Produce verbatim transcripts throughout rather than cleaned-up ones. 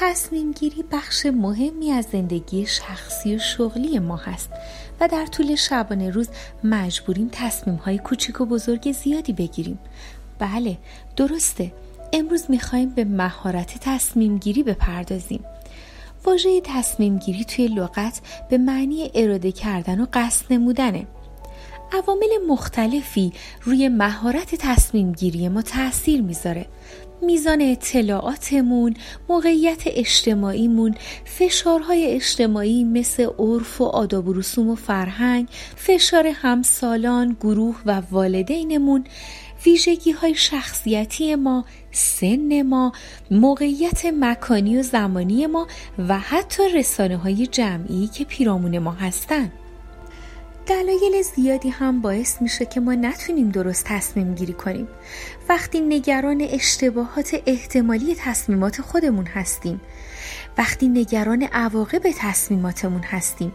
تصمیم گیری بخش مهمی از زندگی شخصی و شغلی ما هست و در طول شبانه روز مجبوریم تصمیم‌های کوچیک و بزرگ زیادی بگیریم. بله، درسته. امروز می‌خوایم به مهارت تصمیم گیری بپردازیم. واژه تصمیم گیری توی لغت به معنی اراده کردن و قصد نمودنه. عوامل مختلفی روی مهارت تصمیم گیری ما تأثیر میذاره. میزان اطلاعاتمون، موقعیت اجتماعیمون، فشارهای اجتماعی مثل عرف و آداب و رسوم و فرهنگ، فشار همسالان، گروه و والدینمون، ویژگی‌های شخصیتی ما، سن ما، موقعیت مکانی و زمانی ما و حتی رسانه‌های جمعی که پیرامون ما هستن. دلایل زیادی هم باعث میشه که ما نتونیم درست تصمیم گیری کنیم. وقتی نگران اشتباهات احتمالی تصمیمات خودمون هستیم، وقتی نگران عواقب تصمیماتمون هستیم،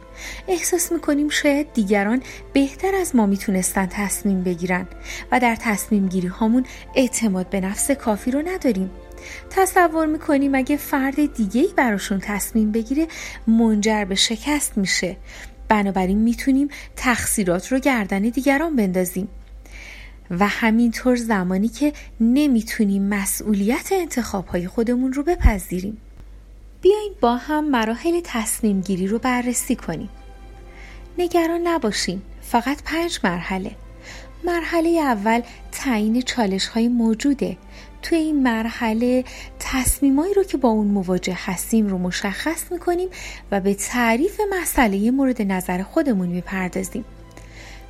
احساس میکنیم شاید دیگران بهتر از ما میتونستن تصمیم بگیرن و در تصمیم گیری هامون اعتماد به نفس کافی رو نداریم. تصور میکنیم اگه فرد دیگه‌ای براشون تصمیم بگیره منجر به شکست میشه، بنابراین میتونیم تقصیرات رو گردن دیگران بندازیم. و همینطور زمانی که نمیتونیم مسئولیت انتخاب‌های خودمون رو بپذیریم. بیاین با هم مراحل تصمیم گیری رو بررسی کنیم. نگران نباشین، فقط پنج مرحله. مرحله اول تعیین چالش‌های موجوده. توی این مرحله تصمیمایی رو که با اون مواجه هستیم رو مشخص می‌کنیم و به تعریف مسئله مورد نظر خودمون می‌پردازیم.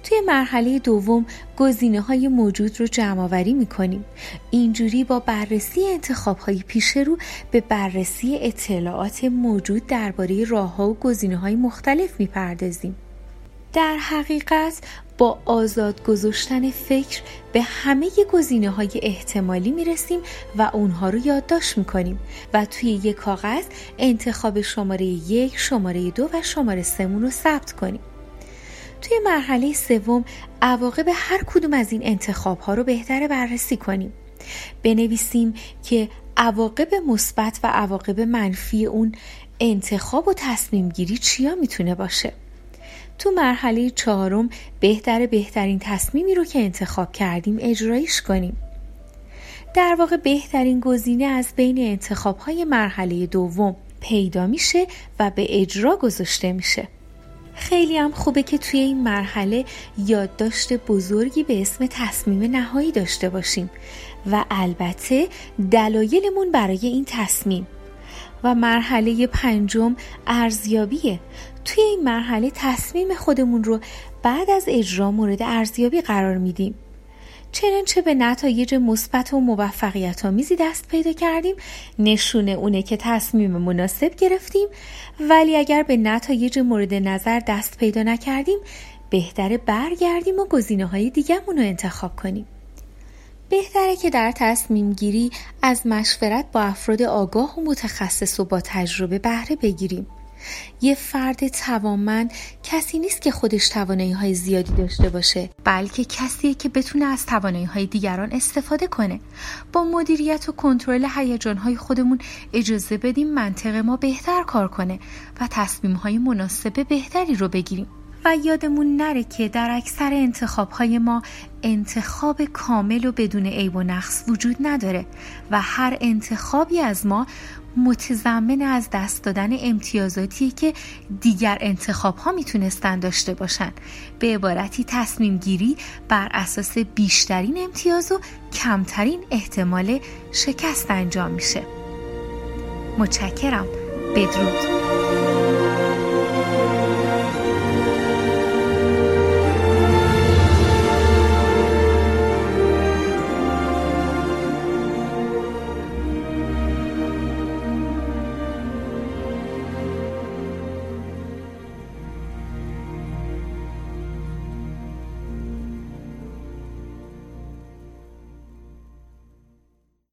توی مرحله دوم گزینه‌های موجود رو جمع‌آوری می‌کنیم. اینجوری با بررسی انتخاب‌های پیش رو به بررسی اطلاعات موجود درباره راه‌ها و گزینه‌های مختلف می‌پردازیم. در حقیقت با آزاد گذاشتن فکر به همه گزینه‌های احتمالی میرسیم و اونها رو یادداشت میکنیم و توی یک کاغذ انتخاب شماره یک، شماره دو و شماره سمون رو ثبت کنیم. توی مرحله سوم عواقب هر کدوم از این انتخاب‌ها رو بهتره بررسی کنیم. بنویسیم که عواقب مثبت و عواقب منفی اون انتخاب و تصمیم گیری چیا میتونه باشه. تو مرحله چهارم بهتره بهترین تصمیمی رو که انتخاب کردیم اجرایش کنیم. در واقع بهترین گزینه از بین انتخاب‌های مرحله دوم پیدا میشه و به اجرا گذاشته میشه. خیلی هم خوبه که توی این مرحله یادداشت بزرگی به اسم تصمیم نهایی داشته باشیم و البته دلایلمون برای این تصمیم. و مرحله پنجم ارزیابیه. توی این مرحله تصمیم خودمون رو بعد از اجرا مورد ارزیابی قرار میدیم. چنانچه به نتایج مثبت و موفقیت‌آمیزی دست پیدا کردیم، نشونه اونه که تصمیم مناسب گرفتیم، ولی اگر به نتایج مورد نظر دست پیدا نکردیم، بهتره برگردیم و گزینه‌های دیگه‌مون رو انتخاب کنیم. بهتره که در تصمیم گیری از مشورت با افراد آگاه و متخصص و با تجربه بهره بگیریم. یه فرد توانمند کسی نیست که خودش توانایی‌های زیادی داشته باشه، بلکه کسیه که بتونه از توانایی‌های دیگران استفاده کنه. با مدیریت و کنترل هیجان‌های خودمون اجازه بدیم منطق ما بهتر کار کنه و تصمیم‌های مناسب بهتری رو بگیریم. و یادمون نره که در اکثر انتخاب‌های ما انتخاب کامل و بدون عیب و نقص وجود نداره و هر انتخابی از ما متضمن از دست دادن امتیازاتی که دیگر انتخاب‌ها میتونستن داشته باشن. به عبارتی تصمیم گیری بر اساس بیشترین امتیاز و کمترین احتمال شکست انجام میشه. متشکرم. بدرود.